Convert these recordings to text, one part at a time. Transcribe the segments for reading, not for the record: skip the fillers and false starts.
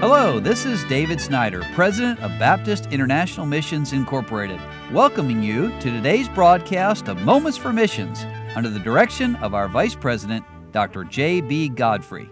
Hello, this is David Snyder, President of Baptist International Missions Incorporated, welcoming you to today's broadcast of Moments for Missions under the direction of our Vice President, Dr. J.B. Godfrey.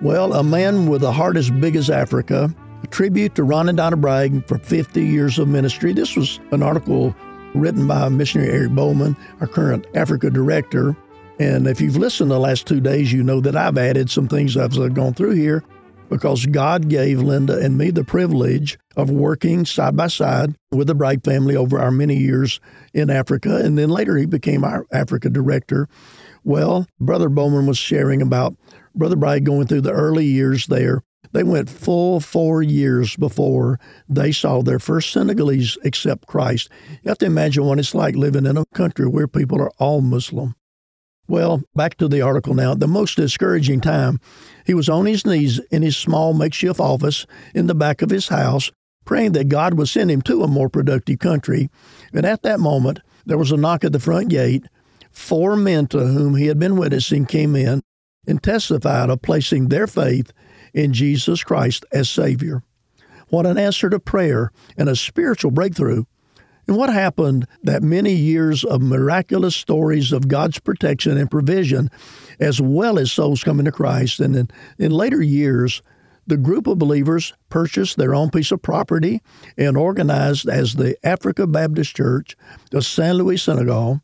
Well, a man with a heart as big as Africa, a tribute to Ron and Donna Bragg for 50 years of ministry. This was an article written by missionary Eric Bowman, our current Africa director. And if you've listened the last 2 days, you know that I've added some things as I've gone through here, because God gave Linda and me the privilege of working side by side with the Bragg family over our many years in Africa. And then later he became our Africa director. Well, Brother Bowman was sharing about Brother Bragg going through the early years there. They went full 4 years before they saw their first Senegalese accept Christ. You have to imagine what it's like living in a country where people are all Muslim. Well, back to the article now. The most discouraging time, he was on his knees in his small makeshift office in the back of his house, praying that God would send him to a more productive country. And at that moment, there was a knock at the front gate. 4 men to whom he had been witnessing came in and testified of placing their faith in Jesus Christ as Savior. What an answer to prayer and a spiritual breakthrough. And what happened that many years of miraculous stories of God's protection and provision, as well as souls coming to Christ. And in later years, the group of believers purchased their own piece of property and organized as the Africa Baptist Church of St. Louis, Senegal.